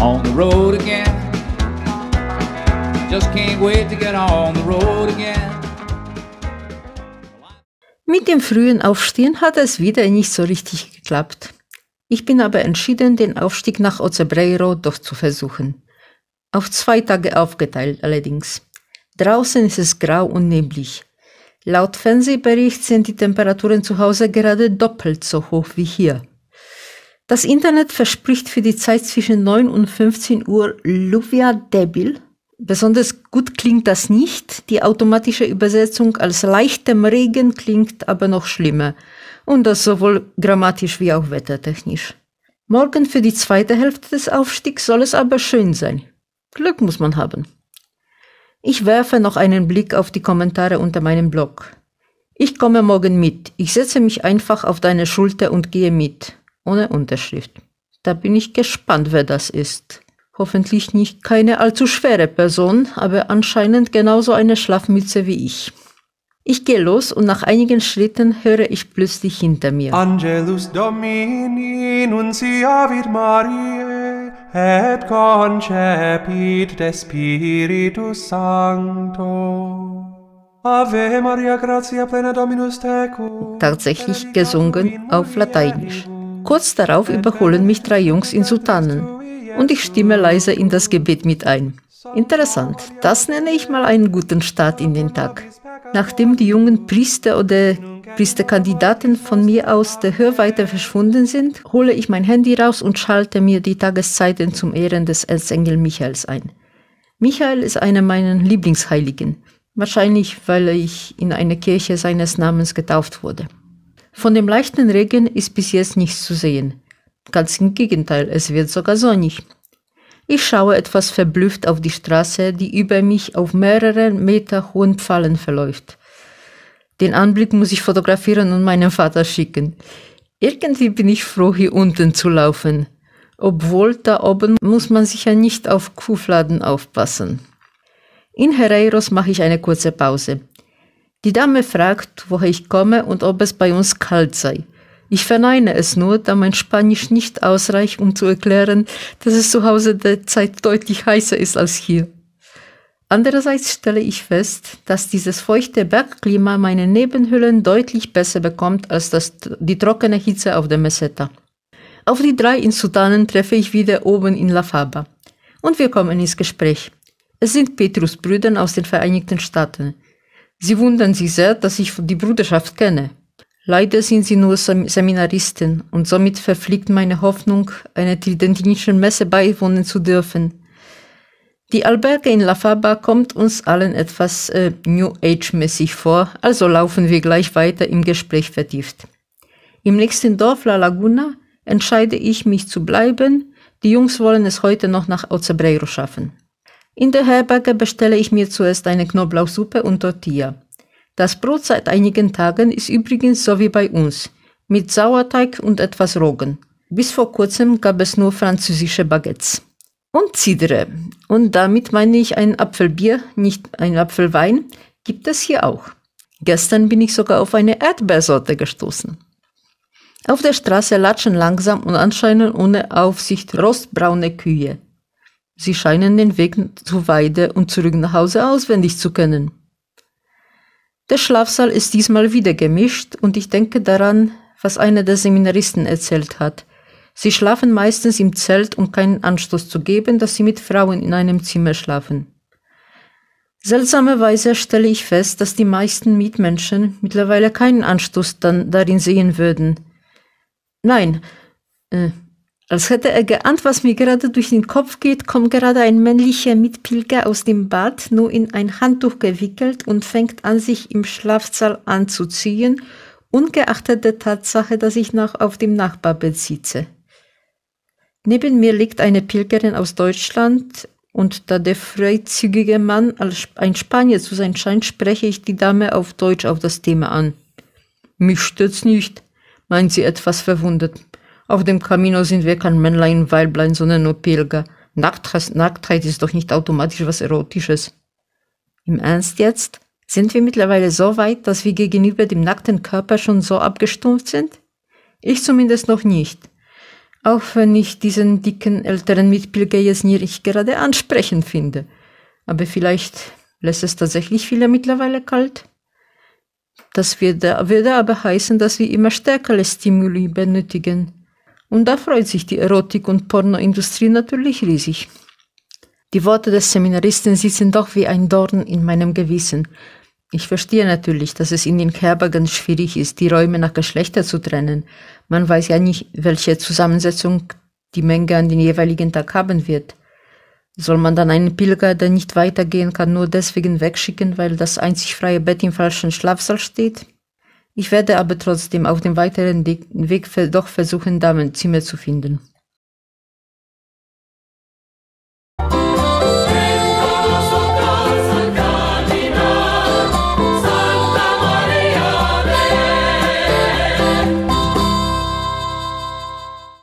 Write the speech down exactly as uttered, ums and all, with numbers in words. on the road again. Just can't wait to get on the road again. Mit dem frühen Aufstehen hat es wieder nicht so richtig geklappt. Ich bin aber entschieden, den Aufstieg nach O Cebreiro doch zu versuchen. Auf zwei Tage aufgeteilt allerdings. Draußen ist es grau und neblig. Laut Fernsehbericht sind die Temperaturen zu Hause gerade doppelt so hoch wie hier. Das Internet verspricht für die Zeit zwischen neun und fünfzehn Uhr Lluvia débil. Besonders gut klingt das nicht, die automatische Übersetzung als leichtem Regen klingt aber noch schlimmer. Und das sowohl grammatisch wie auch wettertechnisch. Morgen für die zweite Hälfte des Aufstiegs soll es aber schön sein. Glück muss man haben. Ich werfe noch einen Blick auf die Kommentare unter meinem Blog. Ich komme morgen mit. Ich setze mich einfach auf deine Schulter und gehe mit. Ohne Unterschrift. Da bin ich gespannt, wer das ist. Hoffentlich nicht keine allzu schwere Person, aber anscheinend genauso eine Schlafmütze wie ich. Ich gehe los und nach einigen Schritten höre ich plötzlich hinter mir: Angelus Domini, nuntia Ave Maria, et concepit de Spiritus Sancto. Ave Maria, gratia plena Dominus tecum. Tatsächlich gesungen auf Lateinisch. Kurz darauf überholen mich drei Jungs in Sutanen und ich stimme leise in das Gebet mit ein. Interessant, das nenne ich mal einen guten Start in den Tag. Nachdem die jungen Priester oder Priesterkandidaten von mir aus der Hörweite verschwunden sind, hole ich mein Handy raus und schalte mir die Tageszeiten zum Ehren des Erzengel Michaels ein. Michael ist einer meiner Lieblingsheiligen, wahrscheinlich weil ich in einer Kirche seines Namens getauft wurde. Von dem leichten Regen ist bis jetzt nichts zu sehen. Ganz im Gegenteil, es wird sogar sonnig. Ich schaue etwas verblüfft auf die Straße, die über mich auf mehreren Meter hohen Pfahlen verläuft. Den Anblick muss ich fotografieren und meinem Vater schicken. Irgendwie bin ich froh, hier unten zu laufen. Obwohl, da oben muss man sicher nicht auf Kuhfladen aufpassen. In Hereros mache ich eine kurze Pause. Die Dame fragt, woher ich komme und ob es bei uns kalt sei. Ich verneine es nur, da mein Spanisch nicht ausreicht, um zu erklären, dass es zu Hause derzeit deutlich heißer ist als hier. Andererseits stelle ich fest, dass dieses feuchte Bergklima meine Nebenhöhlen deutlich besser bekommt als das, die trockene Hitze auf der Meseta. Auf die drei in Sutanen treffe ich wieder oben in La Faba. Und wir kommen ins Gespräch. Es sind Petrus Brüder aus den Vereinigten Staaten. Sie wundern sich sehr, dass ich die Bruderschaft kenne. Leider sind sie nur Sem- Seminaristen und somit verfliegt meine Hoffnung, einer tridentinischen Messe beiwohnen zu dürfen. Die Alberge in La Faba kommt uns allen etwas äh, New Age-mäßig vor, also laufen wir gleich weiter im Gespräch vertieft. Im nächsten Dorf, La Laguna, entscheide ich mich zu bleiben. Die Jungs wollen es heute noch nach O Cebreiro schaffen. In der Herberge bestelle ich mir zuerst eine Knoblauchsuppe und Tortilla. Das Brot seit einigen Tagen ist übrigens so wie bei uns, mit Sauerteig und etwas Roggen. Bis vor kurzem gab es nur französische Baguettes. Und Cidre, und damit meine ich ein Apfelbier, nicht ein Apfelwein, gibt es hier auch. Gestern bin ich sogar auf eine Erdbeersorte gestoßen. Auf der Straße latschen langsam und anscheinend ohne Aufsicht rostbraune Kühe. Sie scheinen den Weg zur Weide und zurück nach Hause auswendig zu können. Der Schlafsaal ist diesmal wieder gemischt und ich denke daran, was einer der Seminaristen erzählt hat. Sie schlafen meistens im Zelt, um keinen Anstoß zu geben, dass sie mit Frauen in einem Zimmer schlafen. Seltsamerweise stelle ich fest, dass die meisten Mitmenschen mittlerweile keinen Anstoß dann darin sehen würden. Nein, äh, als hätte er geahnt, was mir gerade durch den Kopf geht, kommt gerade ein männlicher Mitpilger aus dem Bad, nur in ein Handtuch gewickelt und fängt an, sich im Schlafsaal anzuziehen, ungeachtet der Tatsache, dass ich noch auf dem Nachbarbett sitze. Neben mir liegt eine Pilgerin aus Deutschland und da der freizügige Mann als ein Spanier zu sein scheint, spreche ich die Dame auf Deutsch auf das Thema an. Mich stört's nicht, meint sie etwas verwundert. Auf dem Camino sind wir kein Männlein, Weiblein, sondern nur Pilger. Nacktheit, Nacktheit ist doch nicht automatisch was Erotisches. Im Ernst jetzt? Sind wir mittlerweile so weit, dass wir gegenüber dem nackten Körper schon so abgestumpft sind? Ich zumindest noch nicht. auch wenn ich diesen dicken älteren Mitpilgeiers nicht gerade ansprechend finde. Aber vielleicht lässt es tatsächlich viele mittlerweile kalt. Das würde, würde aber heißen, dass wir immer stärkere Stimuli benötigen. Und da freut sich die Erotik- und Pornoindustrie natürlich riesig. Die Worte des Seminaristen sitzen doch wie ein Dorn in meinem Gewissen. Ich verstehe natürlich, dass es in den Herbergen schwierig ist, die Räume nach Geschlechter zu trennen. Man weiß ja nicht, welche Zusammensetzung die Menge an den jeweiligen Tag haben wird. Soll man dann einen Pilger, der nicht weitergehen kann, nur deswegen wegschicken, weil das einzig freie Bett im falschen Schlafsaal steht? Ich werde aber trotzdem auf dem weiteren Weg doch versuchen, Damenzimmer zu finden.